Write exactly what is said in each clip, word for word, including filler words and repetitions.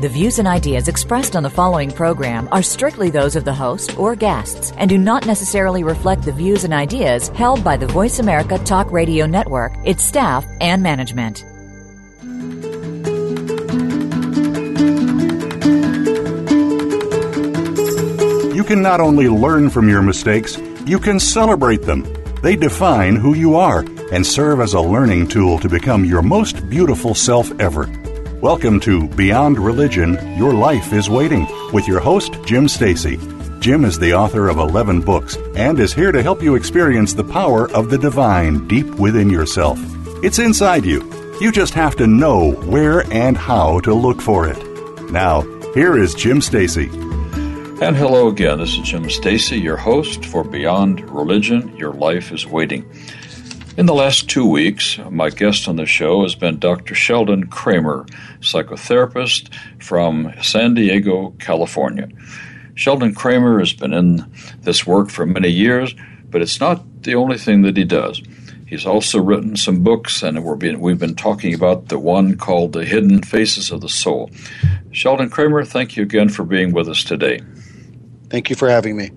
The views and ideas expressed on the following program are strictly those of the host or guests and do not necessarily reflect the views and ideas held by the Voice America Talk Radio Network, its staff, and management. You can not only learn from your mistakes, you can celebrate them. They define who you are and serve as a learning tool to become your most beautiful self ever. Welcome to Beyond Religion, Your Life is Waiting, with your host, Jim Stacy. Jim is the author of eleven books and is here to help you experience the power of the divine deep within yourself. It's inside you. You just have to know where and how to look for it. Now, here is Jim Stacy. And hello again, this is Jim Stacy, your host for Beyond Religion, Your Life is Waiting. In the last two weeks, my guest on the show has been Doctor Sheldon Kramer, psychotherapist from San Diego, California. Sheldon Kramer has been in this work for many years, but it's not the only thing that he does. He's also written some books, and we're being, we've been talking about the one called The Hidden Faces of the Soul. Sheldon Kramer, thank you again for being with us today. Thank you for having me.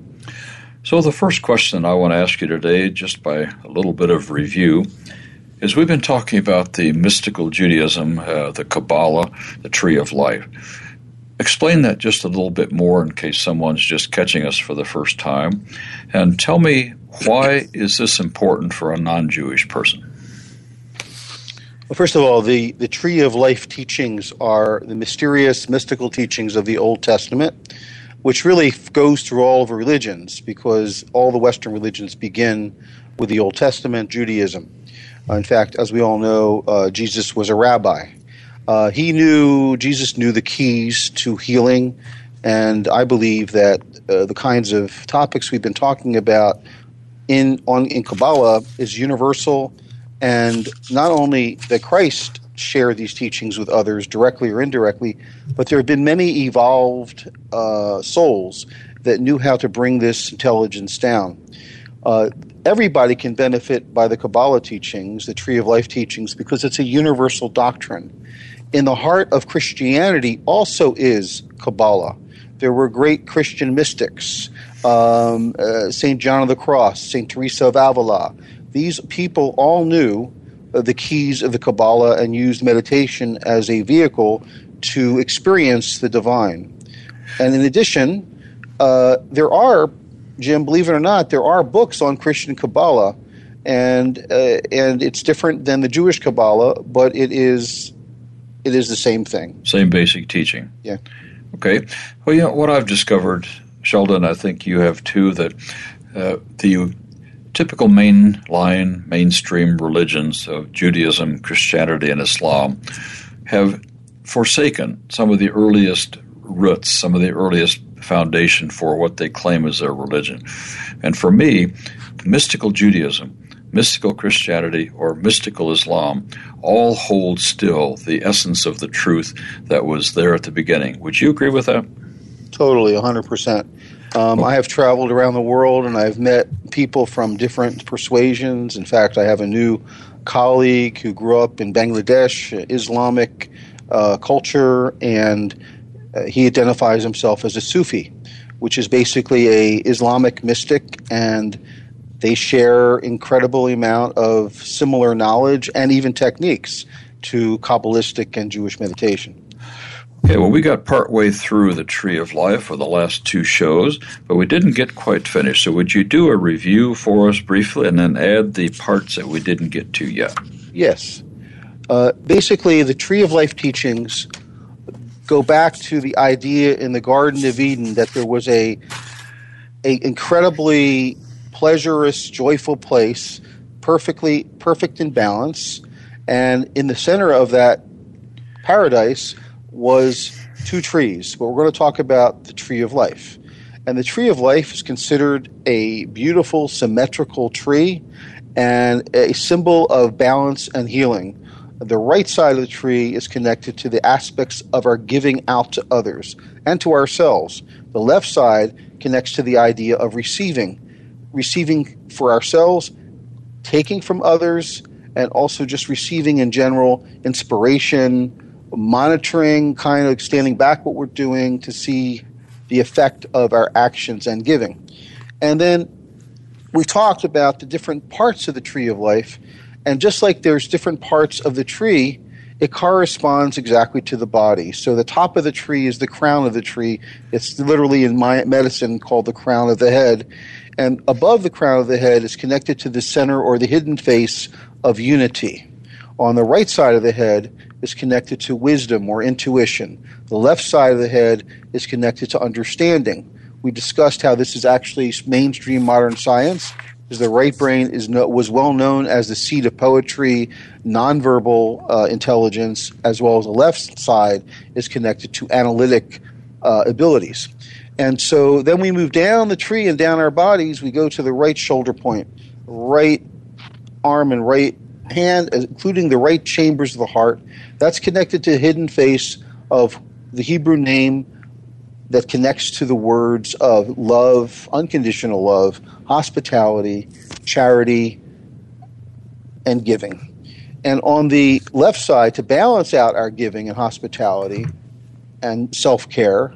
So the first question I want to ask you today, just by a little bit of review, is we've been talking about the mystical Judaism, uh, the Kabbalah, the Tree of Life. Explain that just a little bit more in case someone's just catching us for the first time. And tell me, why is this important for a non-Jewish person? Well, first of all, the, the Tree of Life teachings are the mysterious, mystical teachings of the Old Testament, which really goes through all of the religions, because all the Western religions begin with the Old Testament, Judaism. Uh, in fact, as we all know, uh, Jesus was a rabbi. Uh, he knew, Jesus knew the keys to healing, and I believe that uh, the kinds of topics we've been talking about in on in Kabbalah is universal, and not only that Christ share these teachings with others directly or indirectly, but there have been many evolved uh, souls that knew how to bring this intelligence down. Uh, everybody can benefit by the Kabbalah teachings, the Tree of Life teachings, because it's a universal doctrine. In the heart of Christianity also is Kabbalah. There were great Christian mystics, um, uh, Saint John of the Cross, Saint Teresa of Avila. These people all knew the keys of the Kabbalah and used meditation as a vehicle to experience the divine. And in addition, uh, there are, Jim, believe it or not, there are books on Christian Kabbalah, and uh, and it's different than the Jewish Kabbalah, but it is it is the same thing. Same basic teaching. Yeah. Okay. Well, yeah, what I've discovered, Sheldon, I think you have too, that uh, the typical mainline, mainstream religions of Judaism, Christianity, and Islam have forsaken some of the earliest roots, some of the earliest foundation for what they claim is their religion. And for me, mystical Judaism, mystical Christianity, or mystical Islam all hold still the essence of the truth that was there at the beginning. Would you agree with that? Totally, one hundred percent. Um, I have traveled around the world, and I've met people from different persuasions. In fact, I have a new colleague who grew up in Bangladesh, Islamic uh, culture, and uh, he identifies himself as a Sufi, which is basically a Islamic mystic, and they share incredible amount of similar knowledge and even techniques to Kabbalistic and Jewish meditation. Okay, well, we got partway through the Tree of Life for the last two shows, but we didn't get quite finished. So would you do a review for us briefly and then add the parts that we didn't get to yet? Yes. Uh, basically, the Tree of Life teachings go back to the idea in the Garden of Eden that there was a, a incredibly pleasurous, joyful place, perfectly perfect in balance, and in the center of that paradise was two trees, but we're going to talk about the Tree of Life. And the Tree of Life is considered a beautiful, symmetrical tree and a symbol of balance and healing. the right side of the tree is connected to the aspects of our giving out to others and to ourselves. The left side connects to the idea of receiving, receiving for ourselves, taking from others, and also just receiving in general inspiration, monitoring, kind of standing back what we're doing to see the effect of our actions and giving. And then we talked about the different parts of the tree of life. And just like there's different parts of the tree, it corresponds exactly to the body. So the top of the tree is the crown of the tree. It's literally in my medicine called the crown of the head. And above the crown of the head is connected to the center or the hidden face of unity. On the right side of the head is connected to wisdom or intuition. The left side of the head is connected to understanding. We discussed how this is actually mainstream modern science. The right brain is no, was well known as the seat of poetry, nonverbal uh, intelligence, as well as the left side is connected to analytic uh, abilities. And so then we move down the tree and down our bodies. We go to the right shoulder point, right arm and right hand, including the right chambers of the heart. That's connected to the hidden face of the Hebrew name that connects to the words of love, unconditional love, hospitality, charity, and giving. And on the left side, to balance out our giving and hospitality and self-care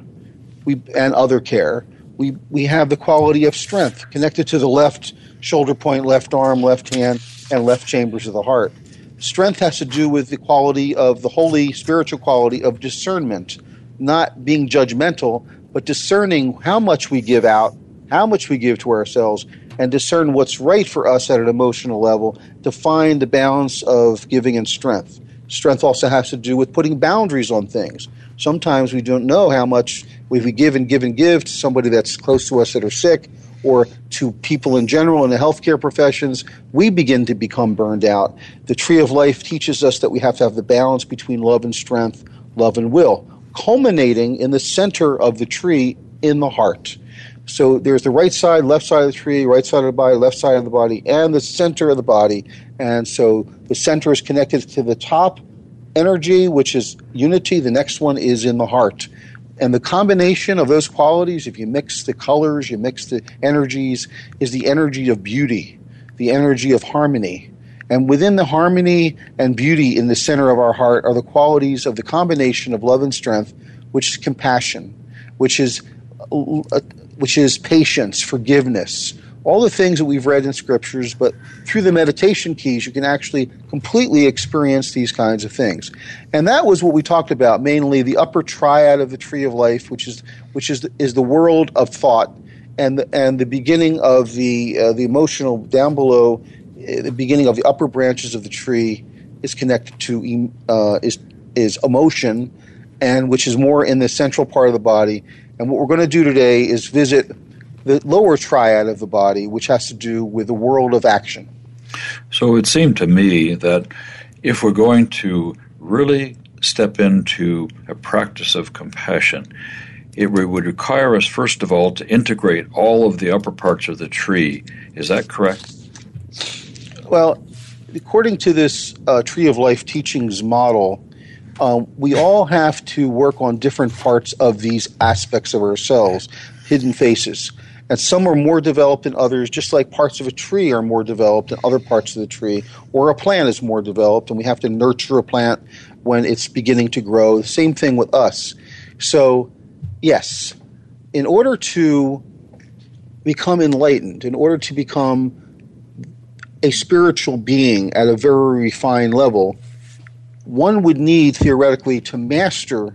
we and other care, we, we have the quality of strength connected to the left shoulder point, left arm, left hand, and left chambers of the heart. Strength has to do with the quality of the holy spiritual quality of discernment, not being judgmental, but discerning how much we give out, how much we give to ourselves, and discern what's right for us at an emotional level to find the balance of giving and strength. Strength also has to do with putting boundaries on things. Sometimes we don't know how much we give and give and give to somebody that's close to us that are sick or to people in general in the healthcare professions. We begin to become burned out. The Tree of Life teaches us that we have to have the balance between love and strength, love and will, culminating in the center of the tree in the heart. So there's the right side, left side of the tree, right side of the body, left side of the body, and the center of the body. And so the center is connected to the top energy, which is unity. The next one is in the heart. And the combination of those qualities, if you mix the colors, you mix the energies, is the energy of beauty, the energy of harmony. And within the harmony and beauty in the center of our heart are the qualities of the combination of love and strength, which is compassion, which is which is patience, forgiveness, all the things that we've read in scriptures, but through the meditation keys, you can actually completely experience these kinds of things. And that was what we talked about, mainly the upper triad of the Tree of Life, which is which is is the world of thought and the, and the beginning of the uh, the emotional down below. The beginning of the upper branches of the tree is connected to uh, is is emotion, and which is more in the central part of the body. And what we're going to do today is visit the lower triad of the body, which has to do with the world of action. So it seemed to me that if we're going to really step into a practice of compassion, it would require us, first of all, to integrate all of the upper parts of the tree. Is that correct? Well, according to this uh, Tree of Life teachings model, uh, we all have to work on different parts of these aspects of ourselves, hidden faces. And some are more developed than others, just like parts of a tree are more developed than other parts of the tree, or a plant is more developed, and we have to nurture a plant when it's beginning to grow. The same thing with us. So, yes, in order to become enlightened, in order to become a spiritual being at a very refined level, one would need theoretically to master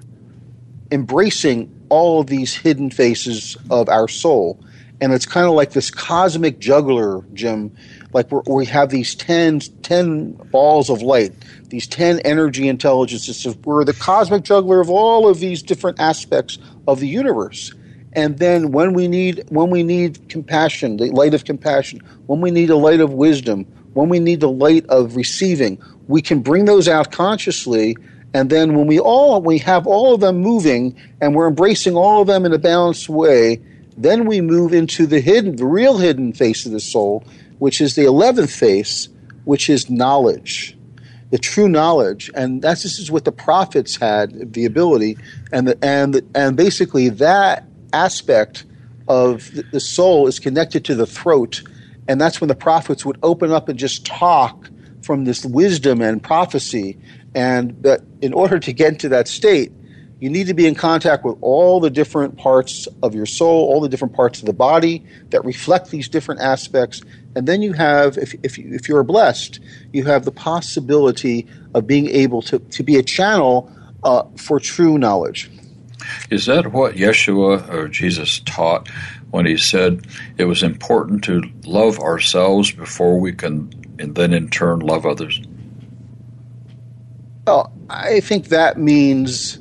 embracing all of these hidden faces of our soul. And it's kind of like this cosmic juggler, Jim, like where we have these ten, ten balls of light, these ten energy intelligences. We're the cosmic juggler of all of these different aspects of the universe. And then when we need when we need compassion, the light of compassion, when we need a light of wisdom, when we need the light of receiving, we can bring those out consciously. And then when we all we have all of them moving and we're embracing all of them in a balanced way, then we move into the hidden, the real hidden face of the soul, which is the eleventh face, which is knowledge. the true knowledge, and that's this is what the prophets had, the ability, and the, and the, and basically that aspect of the soul is connected to the throat, and that's when the prophets would open up and just talk from this wisdom and prophecy. And that in order to get to that state, you need to be in contact with all the different parts of your soul, all the different parts of the body that reflect these different aspects. And then you have, if if, you, if you're blessed, you have the possibility of being able to, to be a channel uh, for true knowledge. Is that what Yeshua or Jesus taught when he said it was important to love ourselves before we can, and then in turn love others? Well, I think that means,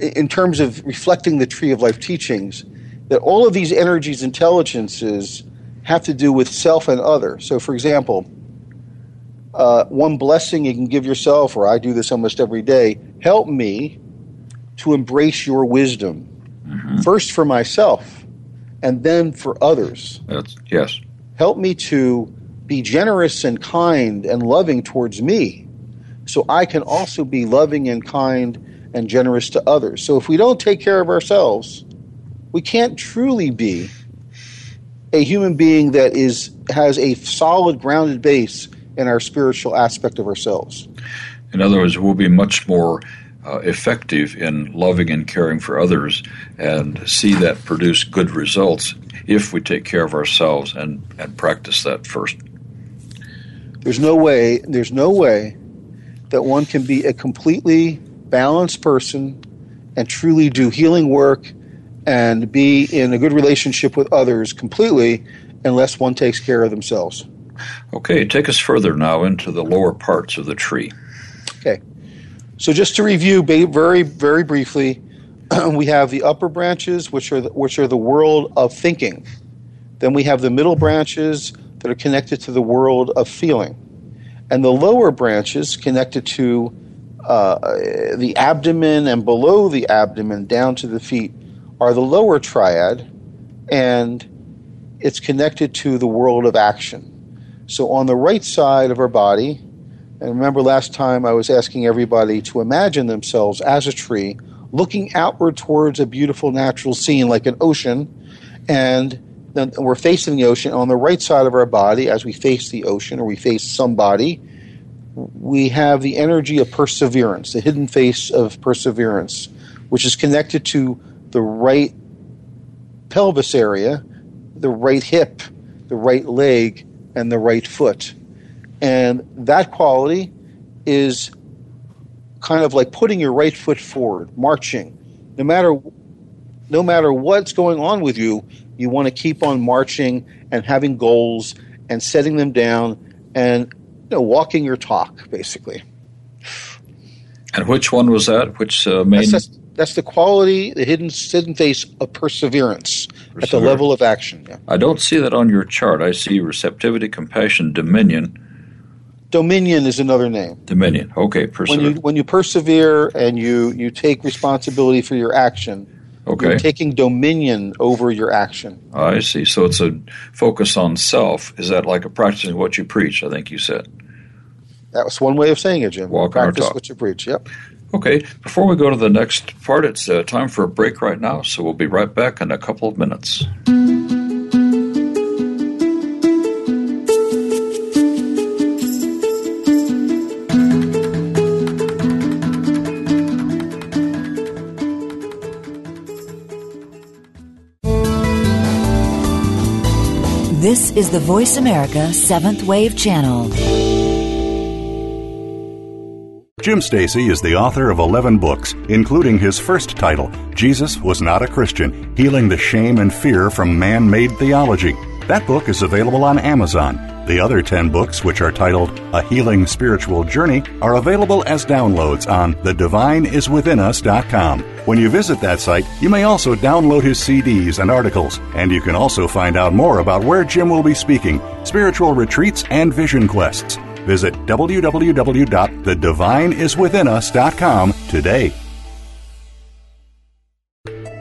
in terms of reflecting the Tree of Life teachings, that all of these energies, intelligences, have to do with self and other. So, for example, uh, one blessing you can give yourself, or I do this almost every day, help me to embrace your wisdom, mm-hmm. first for myself and then for others. That's, yes. Help me to be generous and kind and loving towards me, so I can also be loving and kind and generous to others. So if we don't take care of ourselves, we can't truly be a human being that is has a solid, grounded base in our spiritual aspect of ourselves. In other words, we'll be much more uh, effective in loving and caring for others, and see that produce good results if we take care of ourselves and, and practice that first. There's no way, there's no way that one can be a completely balanced person and truly do healing work and be in a good relationship with others completely unless one takes care of themselves. Okay, take us further now into the lower parts of the tree. Okay. So just to review very, very briefly, we have the upper branches, which are the, which are the world of thinking. Then we have the middle branches that are connected to the world of feeling. And the lower branches connected to uh, the abdomen and below the abdomen down to the feet are the lower triad, and it's connected to the world of action. So on the right side of our body, and remember last time I was asking everybody to imagine themselves as a tree looking outward towards a beautiful natural scene like an ocean, and then we're facing the ocean. On the right side of our body, as we face the ocean or we face somebody, we have the energy of perseverance, the hidden face of perseverance, which is connected to the right pelvis area, the right hip, the right leg, and the right foot. And that quality is kind of like putting your right foot forward, marching. No matter no matter what's going on with you, you want to keep on marching and having goals and setting them down and, you know, walking your talk, basically. And which one was that? Which uh, main? That's, that's, that's the quality, the hidden, hidden face of perseverance, perseverance at the level of action. Yeah. I don't see that on your chart. I see receptivity, compassion, dominion. Dominion is another name. Dominion, okay. Persevere. When you when you persevere and you, you take responsibility for your action, okay, you're taking dominion over your action. Oh, I see. So it's a focus on self. Is that like a practicing what you preach, I think you said? That was one way of saying it, Jim. Walk on our talk. Practice what you preach, yep. Okay. Before we go to the next part, it's uh, time for a break right now, so we'll be right back in a couple of minutes. This is the Voice America Seventh Wave Channel. Jim Stacy is the author of eleven books, including his first title, Jesus Was Not a Christian, Healing the Shame and Fear from Man-Made Theology. That book is available on Amazon. The other ten books, which are titled A Healing Spiritual Journey, are available as downloads on the divine is within us dot com. When you visit that site, you may also download his C Ds and articles, and you can also find out more about where Jim will be speaking, spiritual retreats, and vision quests. Visit w w w dot the divine is within us dot com today.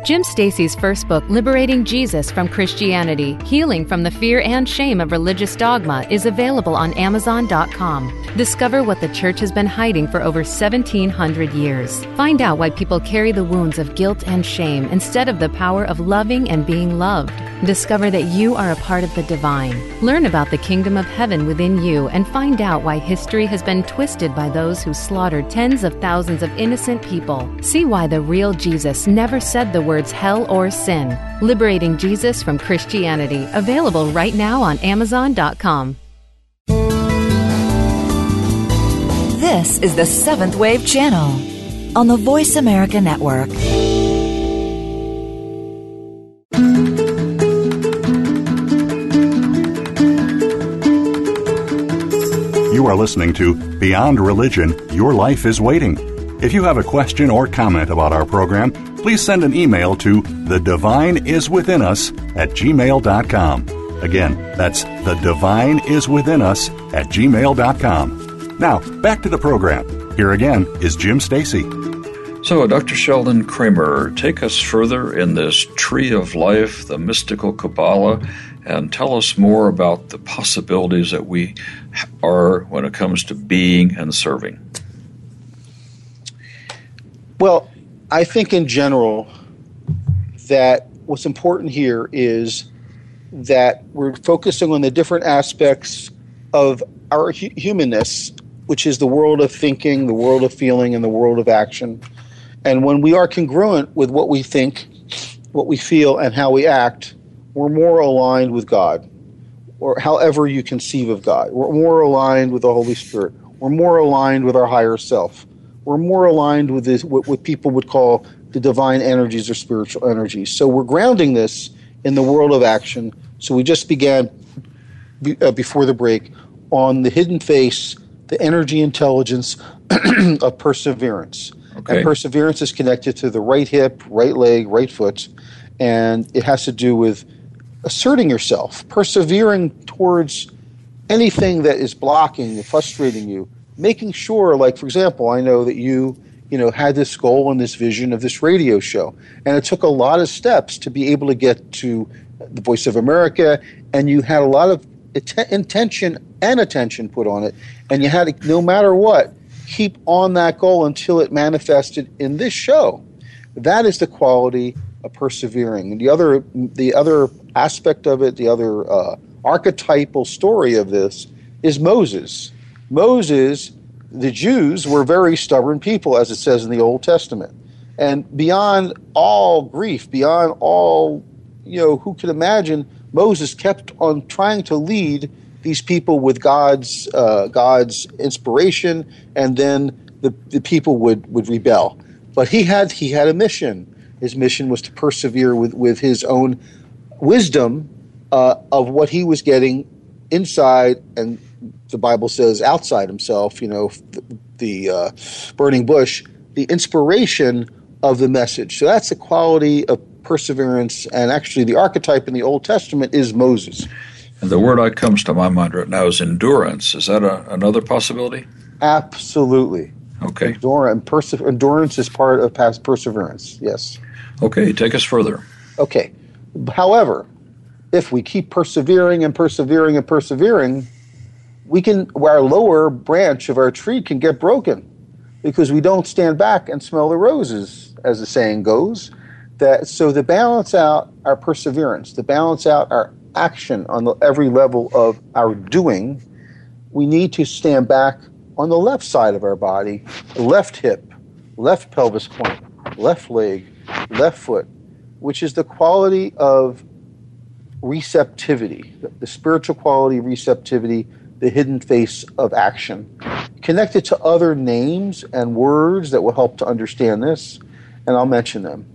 Jim Stacy's first book, Liberating Jesus from Christianity, Healing from the Fear and Shame of Religious Dogma, is available on Amazon dot com. Discover what the Church has been hiding for over seventeen hundred years. Find out why people carry the wounds of guilt and shame instead of the power of loving and being loved. Discover that you are a part of the divine. Learn about the kingdom of heaven within you and find out why history has been twisted by those who slaughtered tens of thousands of innocent people. See why the real Jesus never said the words hell or sin. Liberating Jesus from Christianity, available right now on Amazon dot com. This is the Seventh Wave Channel on the Voice America Network. You are listening to Beyond Religion, Your Life is Waiting. If you have a question or comment about our program, please send an email to thedivineiswithinus at gmail dot com. Again, that's thedivineiswithinus at gmail dot com. Now, back to the program. Here again is Jim Stacy. So, Doctor Sheldon Kramer, take us further in this Tree of Life, the mystical Kabbalah, and tell us more about the possibilities that we are when it comes to being and serving. Well, I think in general that what's important here is that we're focusing on the different aspects of our hu- humanness, which is the world of thinking, the world of feeling, and the world of action. And when we are congruent with what we think, what we feel, and how we act, we're more aligned with God, or however you conceive of God. We're more aligned with the Holy Spirit. We're more aligned with our higher self. We're more aligned with this, what, what people would call the divine energies or spiritual energies. So we're grounding this in the world of action. So we just began be, uh, before the break on the hidden face, the energy intelligence of perseverance. Okay. And perseverance is connected to the right hip, right leg, right foot, and it has to do with asserting yourself, persevering towards anything that is blocking and frustrating you, making sure, like, for example, I know that you, you know, had this goal and this vision of this radio show, and it took a lot of steps to be able to get to the Voice of America, and you had a lot of att- intention and attention put on it, and you had to, no matter what, keep on that goal until it manifested in this show. That is the quality of persevering. And the other, the other aspect of it, the other uh, archetypal story of this is Moses. Moses, the Jews were very stubborn people, as it says in the Old Testament. And beyond all grief, beyond all, you know, who could imagine, Moses kept on trying to lead these people with God's uh, God's inspiration, and then the, the people would, would rebel. But he had he had a mission. His mission was to persevere with, with his own wisdom uh, of what he was getting inside, and the Bible says outside himself, you know, the, the uh, burning bush, the inspiration of the message. So that's the quality of perseverance, and actually the archetype in the Old Testament is Moses. And the word that comes to my mind right now is endurance. Is that a, another possibility? Absolutely. Okay. Endurance, perse- endurance is part of past perseverance, yes. Okay, take us further. Okay. However, if we keep persevering and persevering and persevering, we can, our lower branch of our tree can get broken because we don't stand back and smell the roses, as the saying goes. That, so to balance out our perseverance, to balance out our action on the, every level of our doing, we need to stand back on the left side of our body, left hip, left pelvis joint, left leg, left foot, which is the quality of receptivity, the spiritual quality of receptivity, the hidden face of action. Connected to other names and words that will help to understand this, and I'll mention them.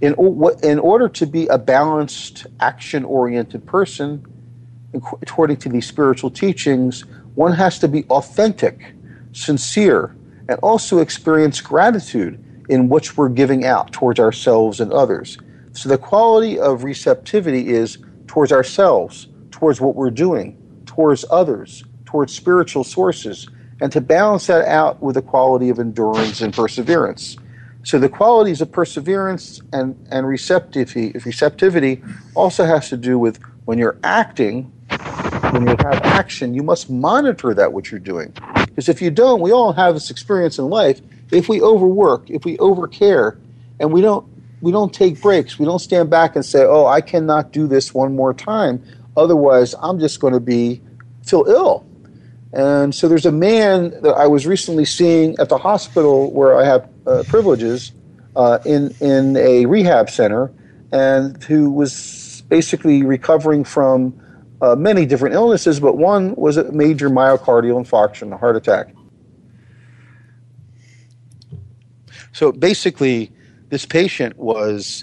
In, in order to be a balanced, action-oriented person, according to these spiritual teachings, one has to be authentic, sincere, and also experience gratitude in which we're giving out towards ourselves and others. So the quality of receptivity is towards ourselves, towards what we're doing, towards others, towards spiritual sources, and to balance that out with the quality of endurance and perseverance. So the qualities of perseverance and, and receptivity, receptivity also has to do with when you're acting, when you have action, you must monitor that what you're doing. Because if you don't, we all have this experience in life, if we overwork, if we overcare, and we don't we don't take breaks, we don't stand back and say, oh, I cannot do this one more time, otherwise I'm just going to be feel ill. And so there's a man that I was recently seeing at the hospital where I have uh, privileges uh, in in a rehab center, and who was basically recovering from uh, many different illnesses, but one was a major myocardial infarction, a heart attack. So basically, this patient was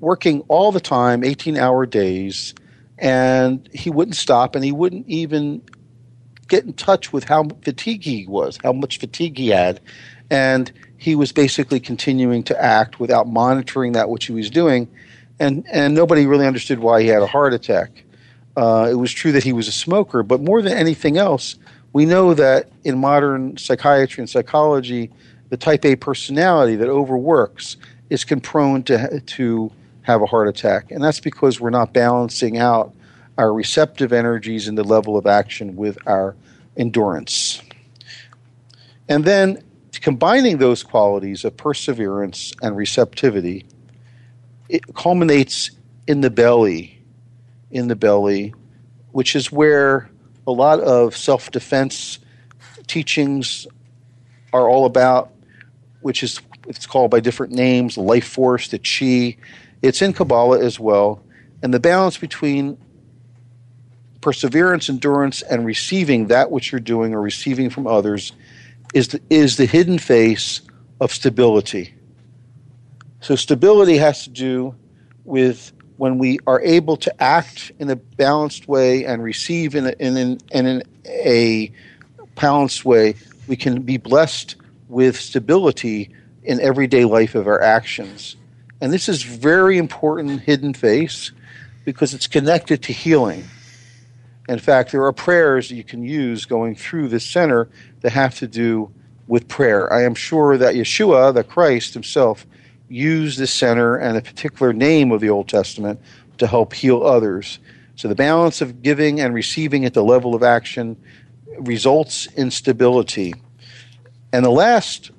working all the time, eighteen-hour days, and he wouldn't stop, and he wouldn't even get in touch with how fatigued he was, how much fatigue he had, and he was basically continuing to act without monitoring that which he was doing, and and nobody really understood why he had a heart attack. Uh, it was true that he was a smoker, but more than anything else, we know that in modern psychiatry and psychology, the type A personality that overworks is prone to to have a heart attack, and that's because we're not balancing out our receptive energies and the level of action with our endurance. And then combining those qualities of perseverance and receptivity, it culminates in the belly, in the belly, which is where a lot of self-defense teachings are all about, which is it's called by different names, life force, the chi. It's in Kabbalah as well. And the balance between perseverance, endurance, and receiving that which you're doing or receiving from others is the, is the hidden face of stability. So stability has to do with when we are able to act in a balanced way and receive in, a, in, an, in a balanced way, we can be blessed with stability in everyday life of our actions. And this is very important hidden face because it's connected to healing. In fact, there are prayers that you can use going through this center that have to do with prayer. I am sure that Yeshua, the Christ himself, used this center and a particular name of the Old Testament to help heal others. So the balance of giving and receiving at the level of action results in stability. And the last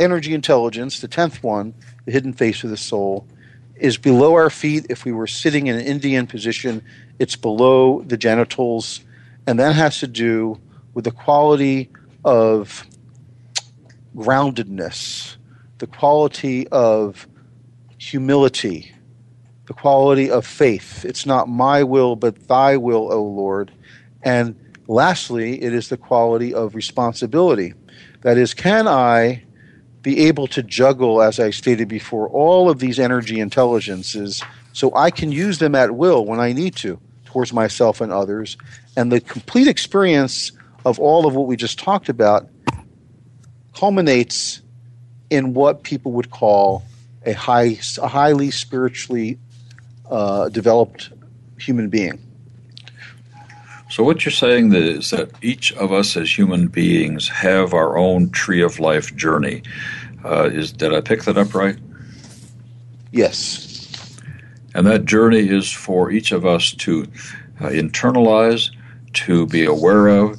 energy intelligence, the tenth one, the hidden face of the soul, is below our feet. If we were sitting in an Indian position, it's below the genitals, and that has to do with the quality of groundedness, the quality of humility, the quality of faith. It's not my will, but thy will, O Lord. And lastly, it is the quality of responsibility. That is, can I be able to juggle, as I stated before, all of these energy intelligences so I can use them at will when I need to towards myself and others. And the complete experience of all of what we just talked about culminates in what people would call a, high, a highly spiritually uh, developed human being. So what you're saying is that each of us as human beings have our own Tree of Life journey. Uh, is did I pick that up right? Yes. And that journey is for each of us to uh, internalize, to be aware of,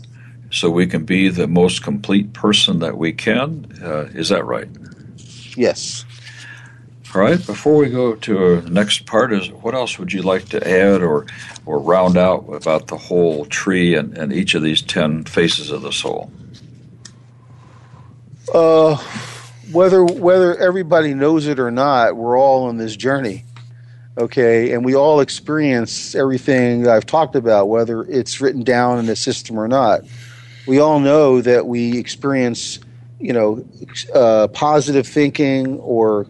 so we can be the most complete person that we can. Uh, is that right? Yes. All right, before we go to the next part, is what else would you like to add or, or round out about the whole tree and, and each of these ten faces of the soul? Uh, whether whether everybody knows it or not, we're all on this journey, okay? And we all experience everything that I've talked about, whether it's written down in a system or not. We all know that we experience, you know, uh, positive thinking or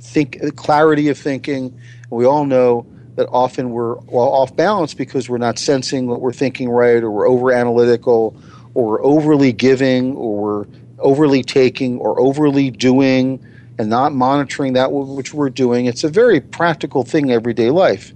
think clarity of thinking. We all know that often we're well, off balance because we're not sensing what we're thinking right, or we're over analytical, or we're overly giving, or we're overly taking, or overly doing, and not monitoring that which we're doing. It's a very practical thing in everyday life.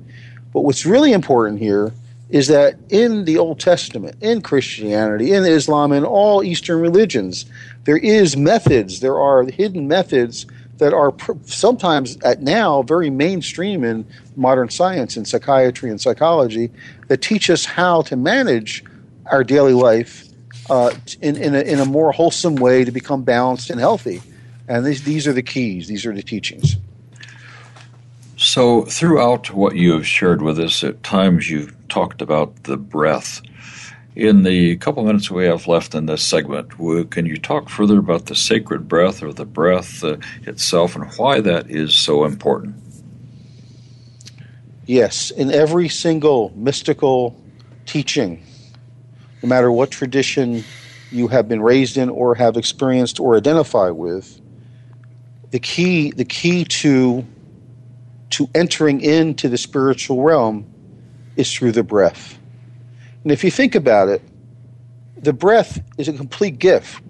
But what's really important here is that in the Old Testament, in Christianity, in Islam, in all Eastern religions, there is methods, there are hidden methods that are pr- sometimes at now very mainstream in modern science and psychiatry and psychology that teach us how to manage our daily life uh, in, in, a, in a more wholesome way to become balanced and healthy. And these, these are the keys. These are the teachings. So throughout what you have shared with us, at times you've talked about the breath. In the couple minutes we have left in this segment, can you talk further about the sacred breath or the breath uh, itself and why that is so important? Yes, in every single mystical teaching, no matter what tradition you have been raised in or have experienced or identify with, the key, the key to... to entering into the spiritual realm is through the breath. And if you think about it, the breath is a complete gift.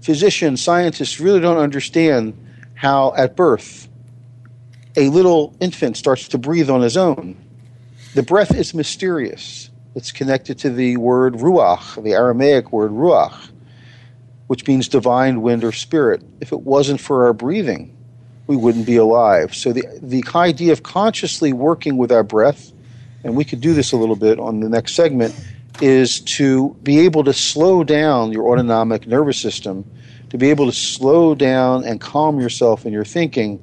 Physicians, scientists really don't understand how at birth a little infant starts to breathe on his own. The breath is mysterious. It's connected to the word ruach, the Aramaic word ruach, which means divine wind or spirit. If it wasn't for our breathing, we wouldn't be alive. So the the idea of consciously working with our breath, and we could do this a little bit on the next segment, is to be able to slow down your autonomic nervous system, to be able to slow down and calm yourself in your thinking.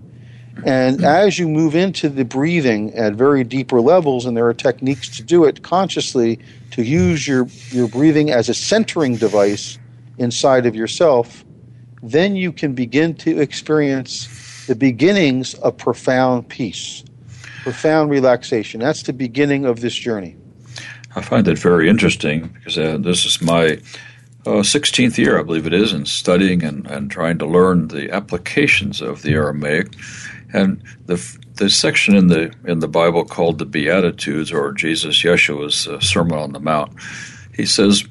And as you move into the breathing at very deeper levels, and there are techniques to do it consciously, to use your, your breathing as a centering device inside of yourself, then you can begin to experience the beginnings of profound peace, profound relaxation. That's the beginning of this journey. I find that very interesting because uh, this is my uh, sixteenth year, I believe it is, in studying and, and trying to learn the applications of the Aramaic. And the the section in the in the Bible called the Beatitudes, or Jesus, Yeshua's uh, Sermon on the Mount, he says,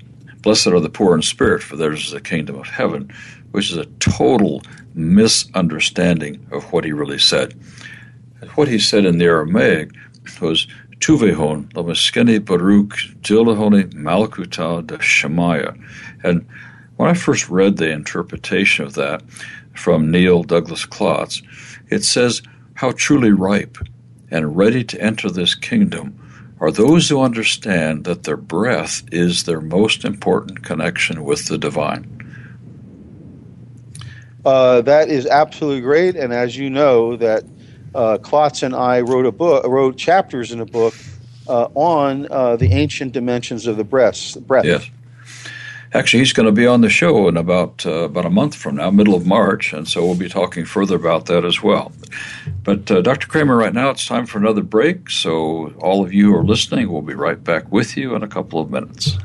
"Blessed are the poor in spirit, for theirs is the kingdom of heaven," which is a total misunderstanding of what he really said. What he said in the Aramaic was, "Tuvehon l'meskeni baruch jilohoni Malkuta de shemaya." And when I first read the interpretation of that from Neil Douglas Klotz, it says, "How truly ripe and ready to enter this kingdom are those who understand that their breath is their most important connection with the divine." Uh, that is absolutely great, and as you know, that uh, Klotz and I wrote a book, wrote chapters in a book uh, on uh, the ancient dimensions of the breath. The breath. Yes, actually, he's going to be on the show in about uh, about a month from now, middle of March, and so we'll be talking further about that as well. But uh, Doctor Kramer, right now it's time for another break. So all of you who are listening, we'll be right back with you in a couple of minutes.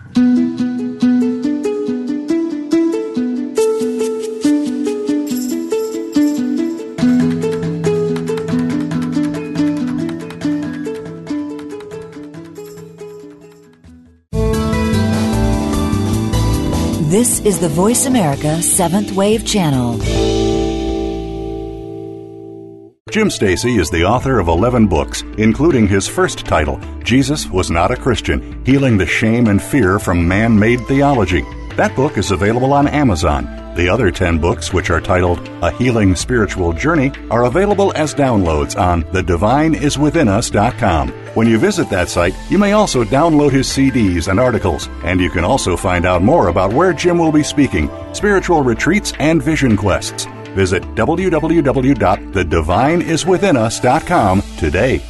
This is the Voice America Seventh Wave Channel. Jim Stacy is the author of eleven books, including his first title, Jesus Was Not a Christian, Healing the Shame and Fear from Man-Made Theology. That book is available on Amazon. The other ten books, which are titled A Healing Spiritual Journey, are available as downloads on the divine is within us dot com. When you visit that site, you may also download his C Ds and articles, and you can also find out more about where Jim will be speaking, spiritual retreats, and vision quests. Visit w w w dot the divine is within us dot com today.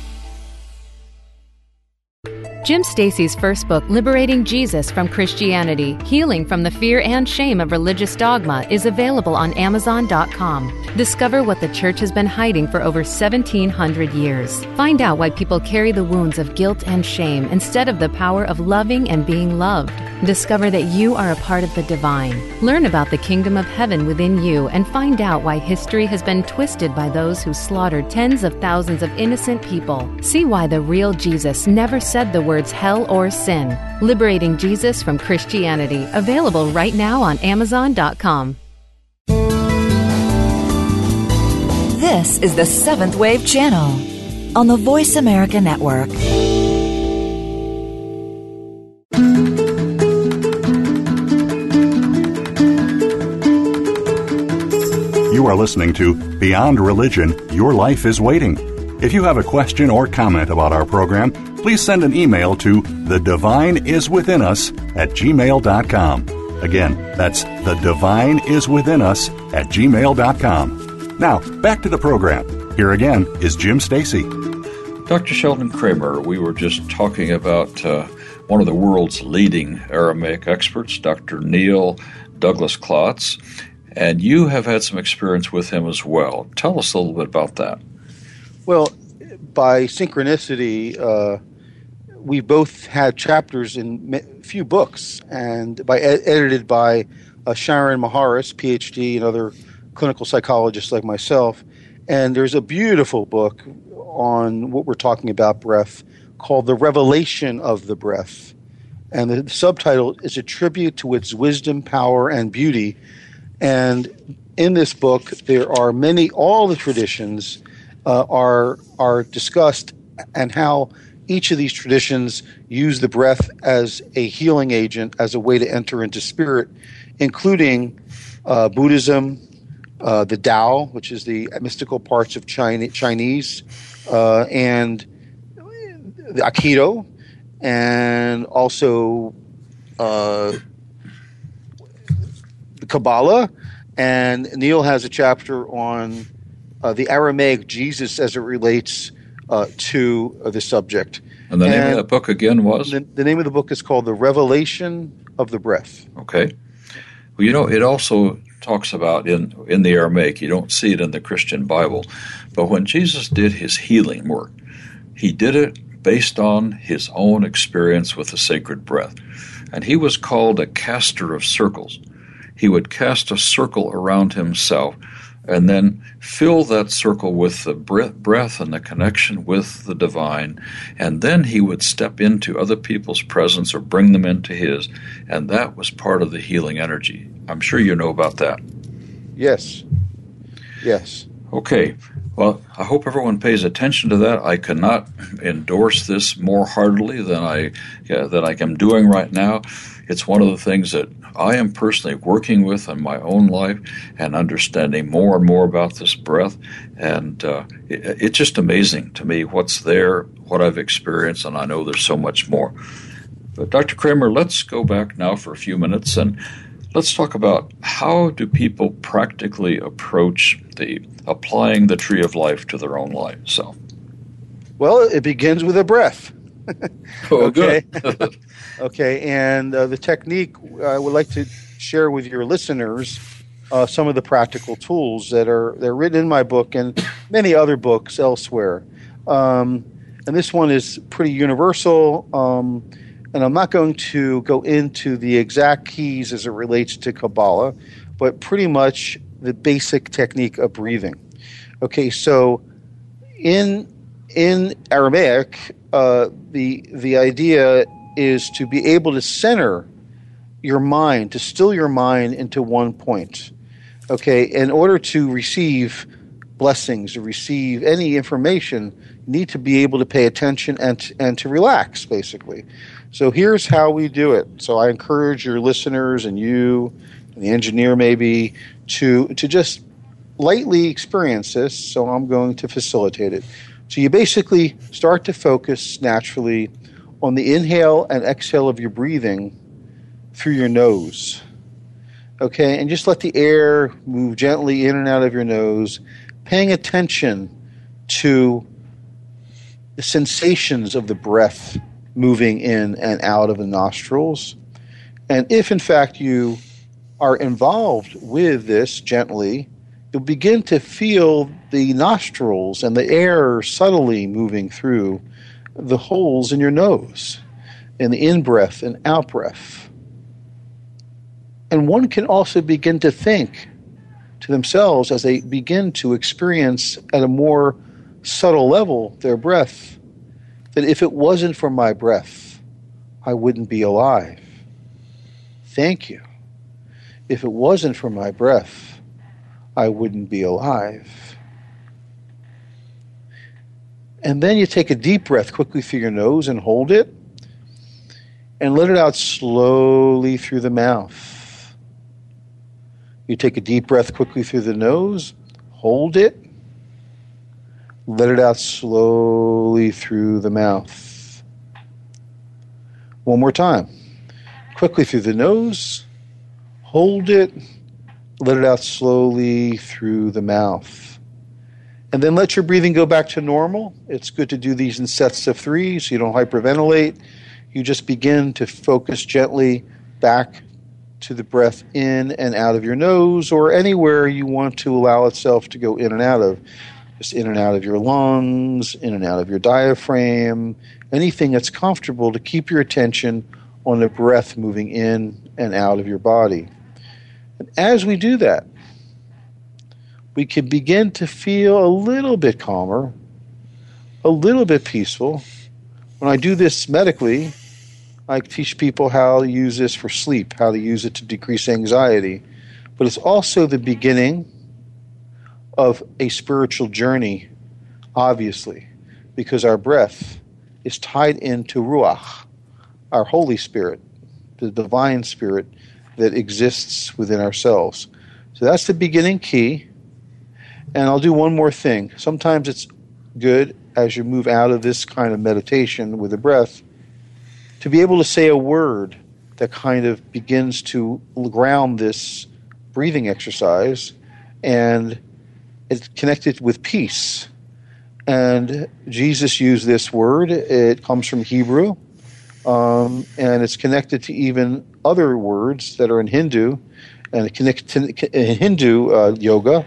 Jim Stacy's first book, Liberating Jesus from Christianity, Healing from the Fear and Shame of Religious Dogma, is available on amazon dot com. Discover what the Church has been hiding for over seventeen hundred years. Find out why people carry the wounds of guilt and shame instead of the power of loving and being loved. Discover that you are a part of the divine. Learn about the kingdom of heaven within you and find out why history has been twisted by those who slaughtered tens of thousands of innocent people. See why the real Jesus never said the words hell or sin. Liberating Jesus from Christianity, available right now on amazon dot com. This is the Seventh Wave Channel on the Voice America Network. You are listening to Beyond Religion, Your Life is Waiting. If you have a question or comment about our program, please send an email to thedivineiswithinus at gmail dot com. Again, that's thedivineiswithinus at gmail dot com. Now, back to the program. Here again is Jim Stacy. Doctor Sheldon Kramer, we were just talking about uh, one of the world's leading Aramaic experts, Doctor Neil Douglas Klotz, and you have had some experience with him as well. Tell us a little bit about that. Well, by synchronicity, uh, we both had chapters in a few books, and by ed- edited by uh, Sharon Maharis, P H D, and other clinical psychologists like myself. And there's a beautiful book on what we're talking about, breath, called The Revelation of the Breath. And the subtitle is A Tribute to Its Wisdom, Power, and Beauty. And in this book, there are many, all the traditions uh, are are discussed, and how each of these traditions use the breath as a healing agent, as a way to enter into spirit, including uh, Buddhism, uh, the Tao, which is the mystical parts of China, Chinese, uh, and the Aikido, and also uh, the Kabbalah. And Neil has a chapter on uh, the Aramaic Jesus as it relates uh, to uh, the subject. And the and name of the book again was? The, the name of the book is called The Revelation of the Breath. Okay. Well, you know, it also talks about in, in the Aramaic, you don't see it in the Christian Bible, but when Jesus did his healing work, he did it based on his own experience with the sacred breath. And he was called a caster of circles. He would cast a circle around himself and then fill that circle with the breath and the connection with the divine. And then he would step into other people's presence or bring them into his. And that was part of the healing energy. I'm sure you know about that. Yes. Yes. Okay. Well, I hope everyone pays attention to that. I cannot endorse this more heartily than I uh, than I am doing right now. It's one of the things that I am personally working with in my own life and understanding more and more about this breath. And uh, it, it's just amazing to me what's there, what I've experienced, and I know there's so much more. But Doctor Kramer, let's go back now for a few minutes and let's talk about how do people practically approach the applying the Tree of Life to their own life. So, well, it begins with a breath. Oh, okay. Good. Okay, and uh, the technique I would like to share with your listeners uh, some of the practical tools that are they're written in my book and many other books elsewhere. Um, and this one is pretty universal. Um, And I'm not going to go into the exact keys as it relates to Kabbalah, but pretty much the basic technique of breathing. Okay, so in in Aramaic, uh, the the idea is to be able to center your mind, to still your mind into one point. Okay, in order to receive blessings, to receive any information, you need to be able to pay attention and and to relax, basically. So here's how we do it. So I encourage your listeners and you, and the engineer maybe, to to just lightly experience this. So I'm going to facilitate it. So you basically start to focus naturally on the inhale and exhale of your breathing through your nose. Okay, and just let the air move gently in and out of your nose, paying attention to the sensations of the breath moving in and out of the nostrils. And if, in fact, you are involved with this gently, you'll begin to feel the nostrils and the air subtly moving through the holes in your nose, in the in-breath and out-breath. And one can also begin to think to themselves as they begin to experience at a more subtle level their breath, that if it wasn't for my breath, I wouldn't be alive. Thank you. If it wasn't for my breath, I wouldn't be alive. And then you take a deep breath quickly through your nose and hold it, and let it out slowly through the mouth. You take a deep breath quickly through the nose, hold it, let it out slowly through the mouth. One more time. Quickly through the nose, hold it, let it out slowly through the mouth. And then let your breathing go back to normal. It's good to do these in sets of three so you don't hyperventilate. You just begin to focus gently back to the breath in and out of your nose, or anywhere you want to allow itself to go in and out of. Just in and out of your lungs, in and out of your diaphragm, anything that's comfortable to keep your attention on the breath moving in and out of your body. And as we do that, we can begin to feel a little bit calmer, a little bit peaceful. When I do this medically, I teach people how to use this for sleep, how to use it to decrease anxiety. But it's also the beginning of a spiritual journey, obviously, because our breath is tied into ruach, our Holy Spirit, the divine spirit that exists within ourselves. So that's the beginning key. And I'll do one more thing. Sometimes it's good, as you move out of this kind of meditation with the breath, to be able to say a word that kind of begins to ground this breathing exercise, and it's connected with peace. And Jesus used this word. It comes from Hebrew, um, and it's connected to even other words that are in Hindu, and it connects to in Hindu uh, yoga.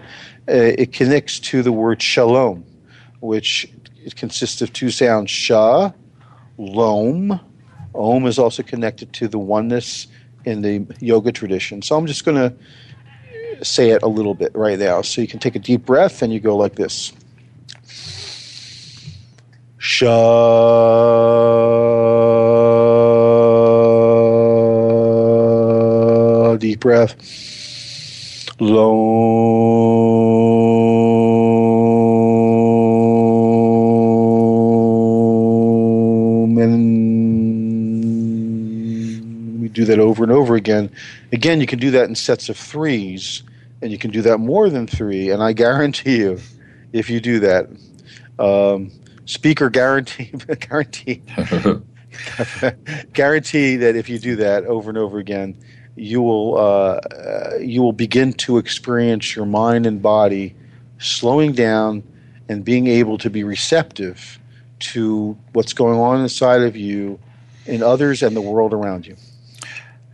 Uh, it connects to the word shalom, which it consists of two sounds, sha, lom. Aum is also connected to the oneness in the yoga tradition. So I'm just going to say it a little bit right now. So you can take a deep breath and you go like this. Sha. Deep breath. Lom. And do that over and over again. Again, you can do that in sets of threes, and you can do that more than three, and I guarantee you, if you do that, um, speaker guarantee, guarantee, guarantee that if you do that over and over again, you will uh, you will begin to experience your mind and body slowing down and being able to be receptive to what's going on inside of you, in others, and the world around you.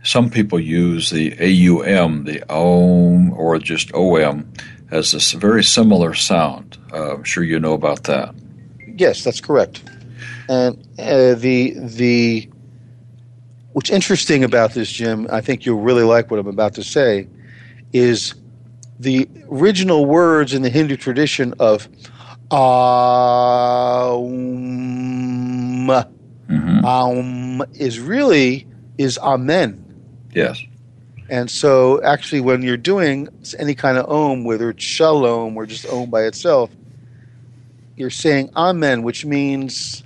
Some people use the A U M, the Aum, or just O M, as a very similar sound. Uh, I'm sure you know about that. Yes, that's correct. And uh, the the what's interesting about this, Jim, I think you'll really like what I'm about to say, is the original words in the Hindu tradition of Aum, mm-hmm. Aum is really is Amen. Yes. And so actually when you're doing any kind of Om, whether it's Shalom or just Om by itself, you're saying Amen, which means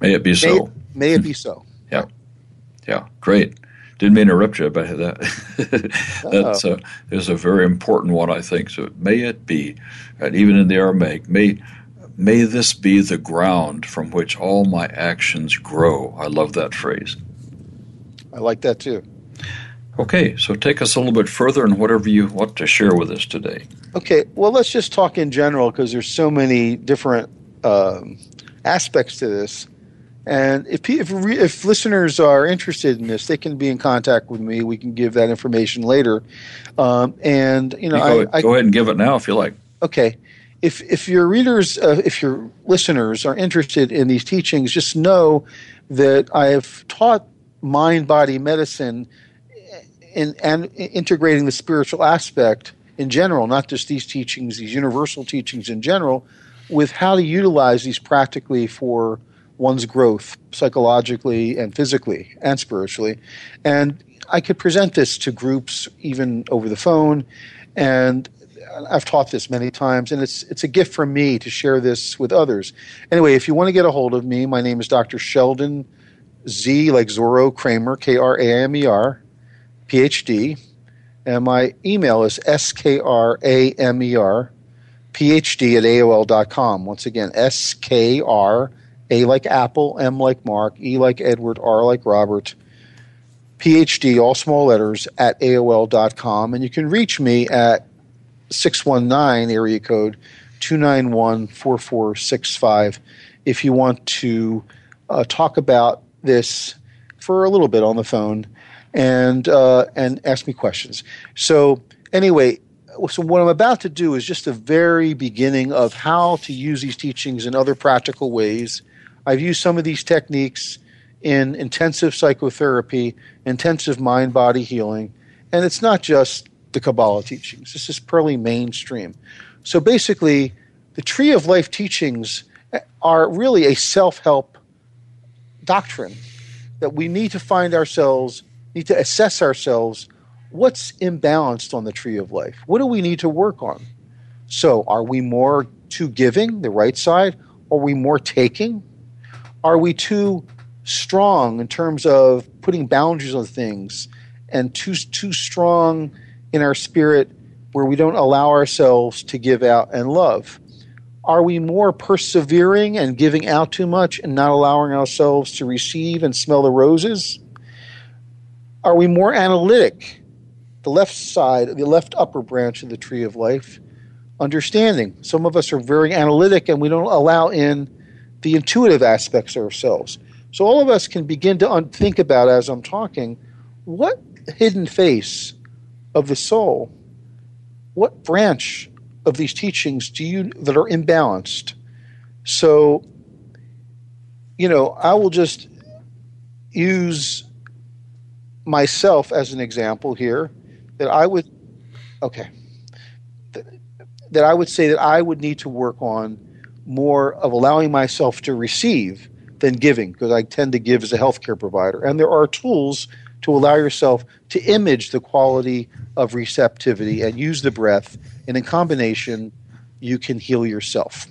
may it be may so. It, may it be so. Yeah. Yeah. Great. Didn't mean to interrupt you, but that that's a, is a very important one, I think. So may it be, and even in the Aramaic, may may this be the ground from which all my actions grow. I love that phrase. I like that too. Okay, so take us a little bit further in whatever you want to share with us today. Okay, well, let's just talk in general because there's so many different um, aspects to this. And if if, re- if listeners are interested in this, they can be in contact with me. We can give that information later. Um, and you know, you go, I, I, go ahead and give it now if you like. Okay, if if your readers, uh, if your listeners are interested in these teachings, just know that I have taught mind-body medicine in, and integrating the spiritual aspect in general, not just these teachings, these universal teachings in general, with how to utilize these practically for one's growth psychologically and physically and spiritually. And I could present this to groups even over the phone, and I've taught this many times, and it's it's a gift from me to share this with others. Anyway, if you want to get a hold of me, my name is Doctor Sheldon Z, like Zorro, Kramer, K R A M E R, P H D, And my email is S K R A M E R, P H D at A O L dot com. Once again, S K R, A like Apple, M like Mark, E like Edward, R like Robert, P H D, all small letters, at A O L dot com. And you can reach me at six one nine, area code two nine one, four four six five, if you want to uh, talk about this for a little bit on the phone and uh, and ask me questions. So anyway, so what I'm about to do is just the very beginning of how to use these teachings in other practical ways. I've used some of these techniques in intensive psychotherapy, intensive mind-body healing, and it's not just the Kabbalah teachings. This is purely mainstream. So basically, the Tree of Life teachings are really a self-help doctrine that we need to find ourselves, need to assess ourselves. What's imbalanced on the Tree of Life? What do we need to work on? So are we more too giving, the right side? Are we more taking? Are we too strong in terms of putting boundaries on things and too, too strong in our spirit where we don't allow ourselves to give out and love? Are we more persevering and giving out too much and not allowing ourselves to receive and smell the roses? Are we more analytic? The left side, the left upper branch of the Tree of Life, understanding. Some of us are very analytic and we don't allow in the intuitive aspects of ourselves. So all of us can begin to un- think about, as I'm talking, what hidden face of the soul, what branch of these teachings do you that are imbalanced? So, you know, I will just use myself as an example here, that I would, okay, that, that I would say that I would need to work on more of allowing myself to receive than giving, because I tend to give as a healthcare provider. And there are tools to allow yourself to image the quality of receptivity and use the breath, and in combination, you can heal yourself.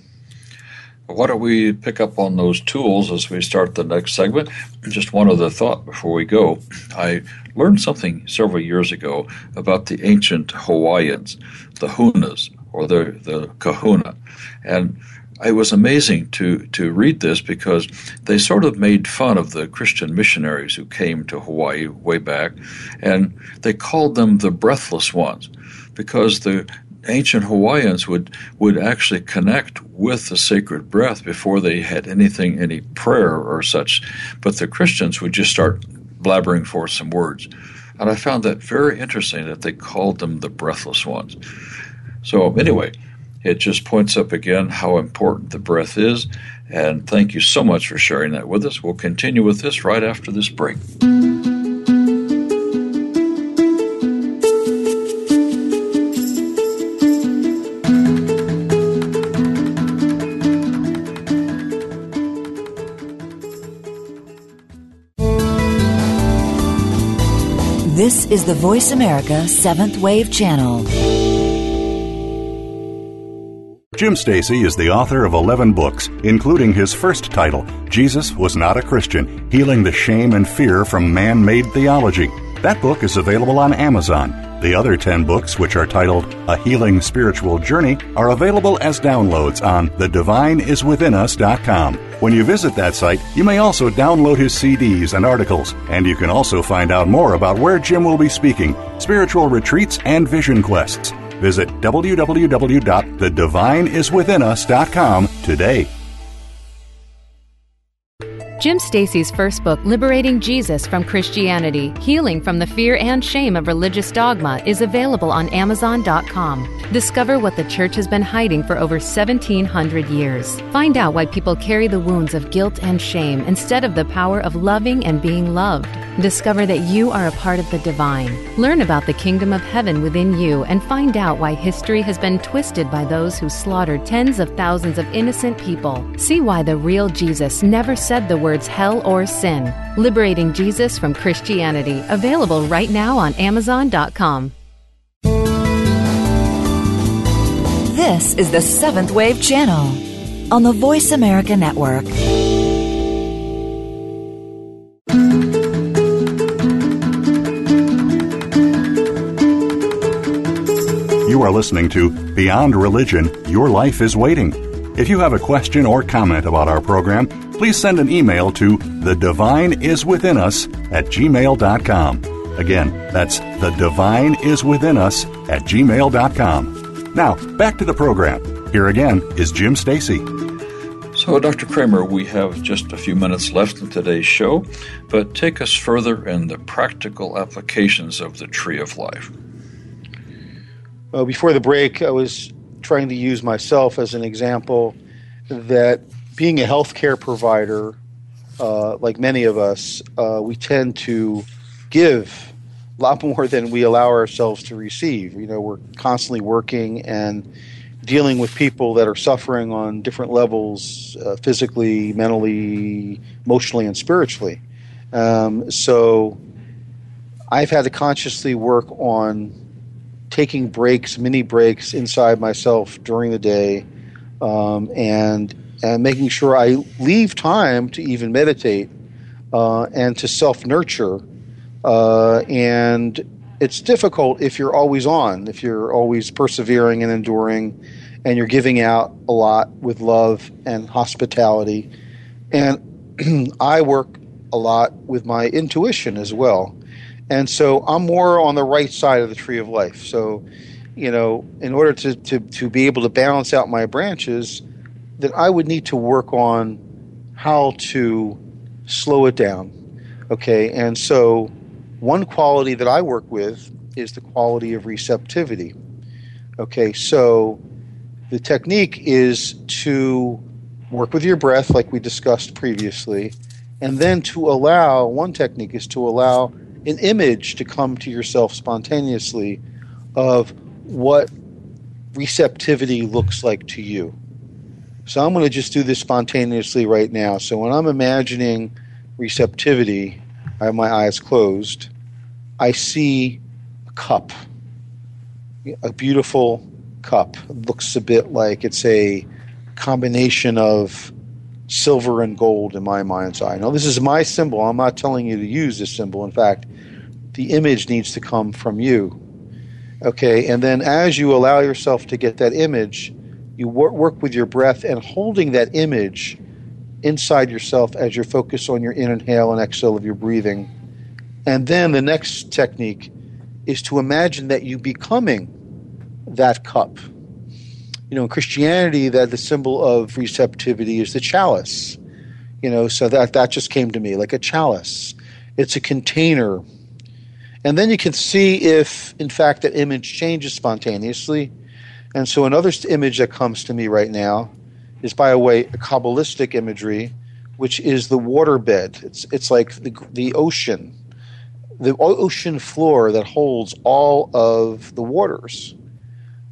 Why don't we pick up on those tools as we start the next segment? Just one other thought before we go. I learned something several years ago about the ancient Hawaiians, the Hunas, or the, the Kahuna. And it was amazing to, to read this because they sort of made fun of the Christian missionaries who came to Hawaii way back, and they called them the breathless ones because the ancient Hawaiians would, would actually connect with the sacred breath before they had anything, any prayer or such. But the Christians would just start blabbering forth some words. And I found that very interesting that they called them the breathless ones. So anyway, it just points up again how important the breath is. And thank you so much for sharing that with us. We'll continue with this right after this break. This is the Voice America Seventh Wave Channel. Jim Stacy is the author of eleven books, including his first title, Jesus Was Not a Christian, Healing the Shame and Fear from Man-Made Theology. That book is available on Amazon. The other ten books, which are titled A Healing Spiritual Journey, are available as downloads on the divine is within us dot com. When you visit that site, you may also download his C Ds and articles, and you can also find out more about where Jim will be speaking, spiritual retreats, and vision quests. Visit w w w dot the divine is within us dot com today. Jim Stacy's first book, Liberating Jesus from Christianity, Healing from the Fear and Shame of Religious Dogma, is available on amazon dot com. Discover what the Church has been hiding for over seventeen hundred years. Find out why people carry the wounds of guilt and shame instead of the power of loving and being loved. Discover that you are a part of the divine. Learn about the kingdom of heaven within you and find out why history has been twisted by those who slaughtered tens of thousands of innocent people. See why the real Jesus never said the words hell or sin. Liberating Jesus from Christianity, available right now on amazon dot com. This is the Seventh Wave Channel on the Voice America Network. are listening to Beyond Religion, Your Life is Waiting. If you have a question or comment about our program, please send an email to thedivineiswithinus at gmail dot com. Again, that's thedivineiswithinus at gmail dot com. Now, back to the program. Here again is Jim Stacy. So, Doctor Kramer, we have just a few minutes left in today's show, but take us further in the practical applications of the Tree of Life. Uh, before the break, I was trying to use myself as an example that being a healthcare provider, uh, like many of us, uh, we tend to give a lot more than we allow ourselves to receive. You know, we're constantly working and dealing with people that are suffering on different levels, uh, physically, mentally, emotionally, and spiritually. Um, so I've had to consciously work on taking breaks, mini breaks inside myself during the day, um, and and making sure I leave time to even meditate uh, and to self-nurture. Uh, and it's difficult if you're always on, if you're always persevering and enduring, and you're giving out a lot with love and hospitality. And I work a lot with my intuition as well. And so I'm more on the right side of the Tree of Life. So, you know, in order to, to, to be able to balance out my branches, then I would need to work on how to slow it down. Okay, and so one quality that I work with is the quality of receptivity. Okay, so the technique is to work with your breath like we discussed previously, and then to allow, one technique is to allow an image to come to yourself spontaneously of what receptivity looks like to you. So I'm going to just do this spontaneously right now. So when I'm imagining receptivity, I have my eyes closed. I see a cup, a beautiful cup. It looks a bit like it's a combination of silver and gold in my mind's eye. Now, this is my symbol. I'm not telling you to use this symbol. In fact, the image needs to come from you. Okay, and then as you allow yourself to get that image, you wor- work with your breath and holding that image inside yourself as you focus on your inhale and exhale of your breathing. And then the next technique is to imagine that you becoming that cup. You know, in Christianity, that the symbol of receptivity is the chalice. You know, so that, that just came to me, like a chalice. It's a container. And then you can see if, in fact, that image changes spontaneously. And so another image that comes to me right now is, by the way, a Kabbalistic imagery, which is the waterbed. It's it's like the, the ocean, the ocean floor that holds all of the waters,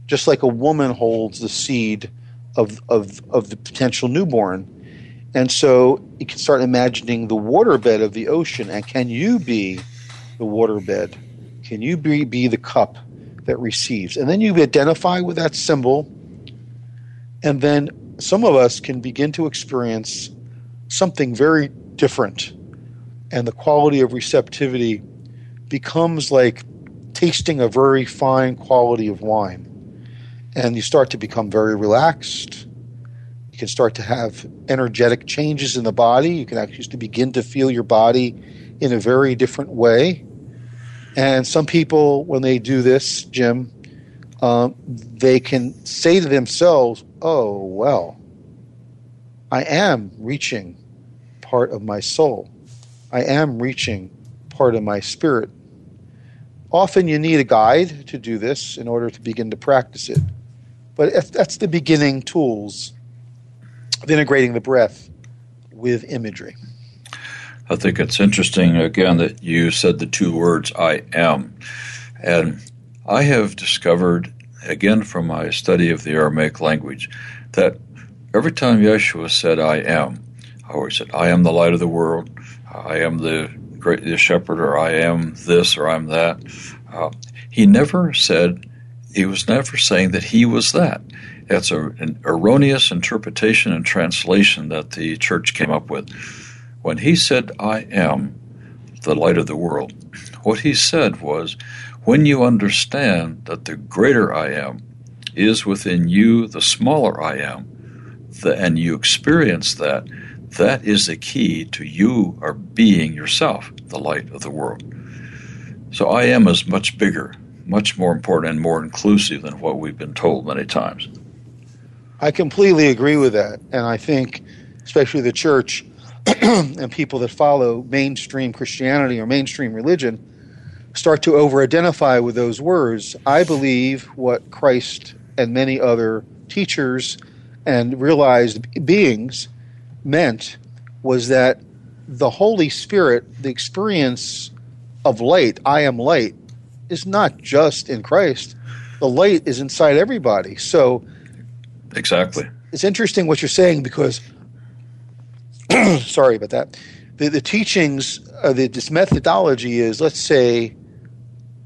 just like a woman holds the seed of, of, of the potential newborn. And so you can start imagining the waterbed of the ocean, and can you be the waterbed? Can you be, be the cup that receives? And then you identify with that symbol, and then some of us can begin to experience something very different, and the quality of receptivity becomes like tasting a very fine quality of wine. And you start to become very relaxed. You can start to have energetic changes in the body. You can actually begin to feel your body in a very different way. And some people, when they do this, Jim, um, they can say to themselves, oh, well, I am reaching part of my soul. I am reaching part of my spirit. Often you need a guide to do this in order to begin to practice it. But if that's the beginning tools of integrating the breath with imagery. I think it's interesting, again, that you said the two words, I am. And I have discovered, again from my study of the Aramaic language, that every time Yeshua said, I am, or he said, I am the light of the world, I am the great the shepherd, or I am this, or I'm that, uh, he never said, he was never saying that he was that. That's a, an erroneous interpretation and translation that the church came up with. When he said, I am the light of the world, what he said was, When you understand that the greater I am is within you, the smaller I am, the, and you experience that, that is the key to you are being yourself, the light of the world. So I am is much bigger, much more important, and more inclusive than what we've been told many times. I completely agree with that, and I think especially the church and people that follow mainstream Christianity or mainstream religion start to over-identify with those words. I believe what Christ and many other teachers and realized beings meant was that the Holy Spirit, the experience of light, I am light, is not just in Christ. The light is inside everybody. So exactly. It's interesting what you're saying because sorry about that. The, the teachings, uh, the, this methodology is, let's say,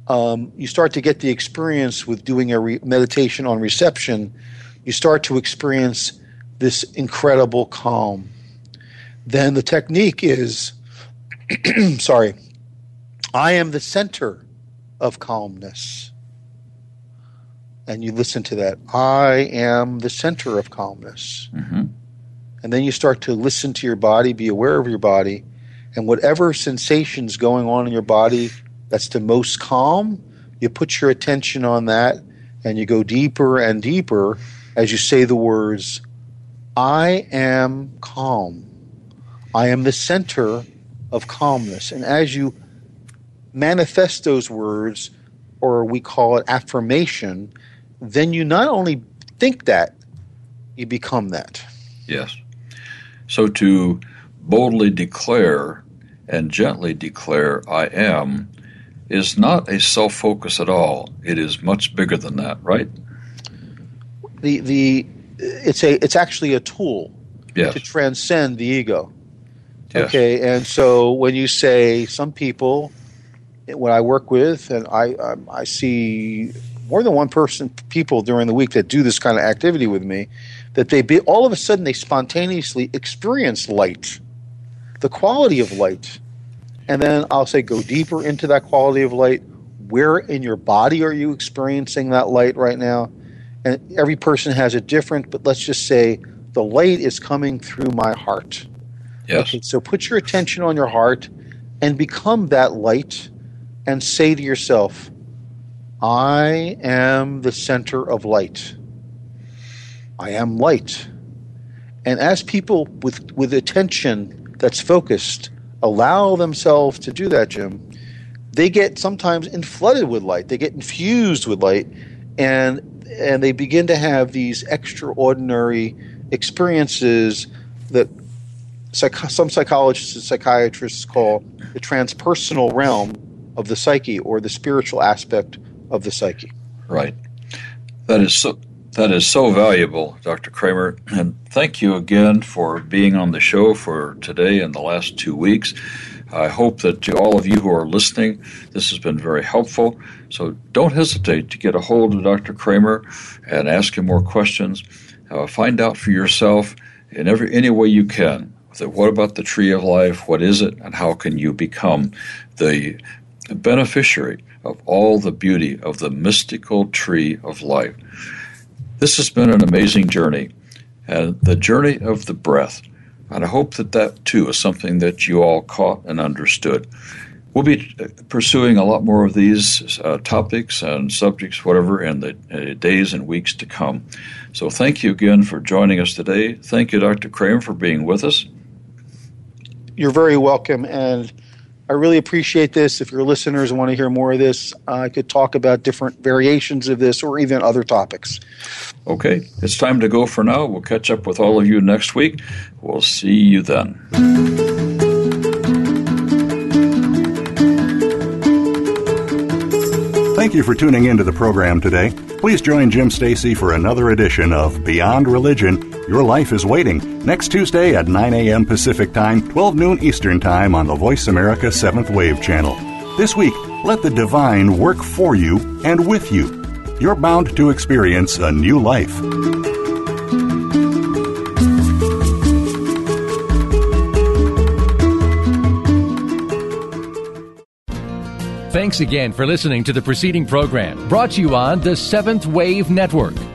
um, you start to get the experience with doing a re- meditation on reception. You start to experience this incredible calm. Then the technique is, sorry, I am the center of calmness. And you listen to that. I am the center of calmness. Mm-hmm. And then you start to listen to your body, be aware of your body, and whatever sensation's going on in your body that's the most calm, you put your attention on that, and you go deeper and deeper as you say the words, I am calm. I am the center of calmness. And as you manifest those words, or we call it affirmation, then you not only think that, you become that. Yes. So to boldly declare and gently declare I am is not a self-focus at all. It is much bigger than that, right? The the it's a it's actually a tool yes. to transcend the ego. Yes. Okay, and so when you say some people, what I work with, and I um, I see more than one person people during the week that do this kind of activity with me, that they be, all of a sudden they spontaneously experience light, the quality of light. And then I'll say go deeper into that quality of light. Where in your body are you experiencing that light right now? And every person has a different, but let's just say the light is coming through my heart. Yes. Okay, so put your attention on your heart and become that light and say to yourself, I am the center of light. I am light. And as people with, with attention that's focused allow themselves to do that, Jim, they get sometimes in flooded with light. They get infused with light, and and they begin to have these extraordinary experiences that psych- some psychologists and psychiatrists call the transpersonal realm of the psyche or the spiritual aspect of the psyche. Right. That is so... That is so valuable, Doctor Kramer, and thank you again for being on the show for today and the last two weeks. I hope that to all of you who are listening, this has been very helpful. So don't hesitate to get a hold of Doctor Kramer and ask him more questions. Uh, find out for yourself in every any way you can. That what about the Tree of Life? What is it, and how can you become the beneficiary of all the beauty of the mystical Tree of Life? This has been an amazing journey, uh, the journey of the breath, and I hope that that, too, is something that you all caught and understood. We'll be pursuing a lot more of these uh, topics and subjects, whatever, in the uh, days and weeks to come. So thank you again for joining us today. Thank you, Doctor Kramer, for being with us. You're very welcome, and I really appreciate this. If your listeners want to hear more of this, uh, I could talk about different variations of this or even other topics. Okay. It's time to go for now. We'll catch up with all of you next week. We'll see you then. Thank you for tuning into the program today. Please join Jim Stacy for another edition of Beyond Religion, Your Life is Waiting, next Tuesday at nine a.m. Pacific Time, twelve noon Eastern Time on the Voice America Seventh Wave Channel. This week, let the divine work for you and with you. You're bound to experience a new life. Thanks again for listening to the preceding program, brought to you on the Seventh Wave Network.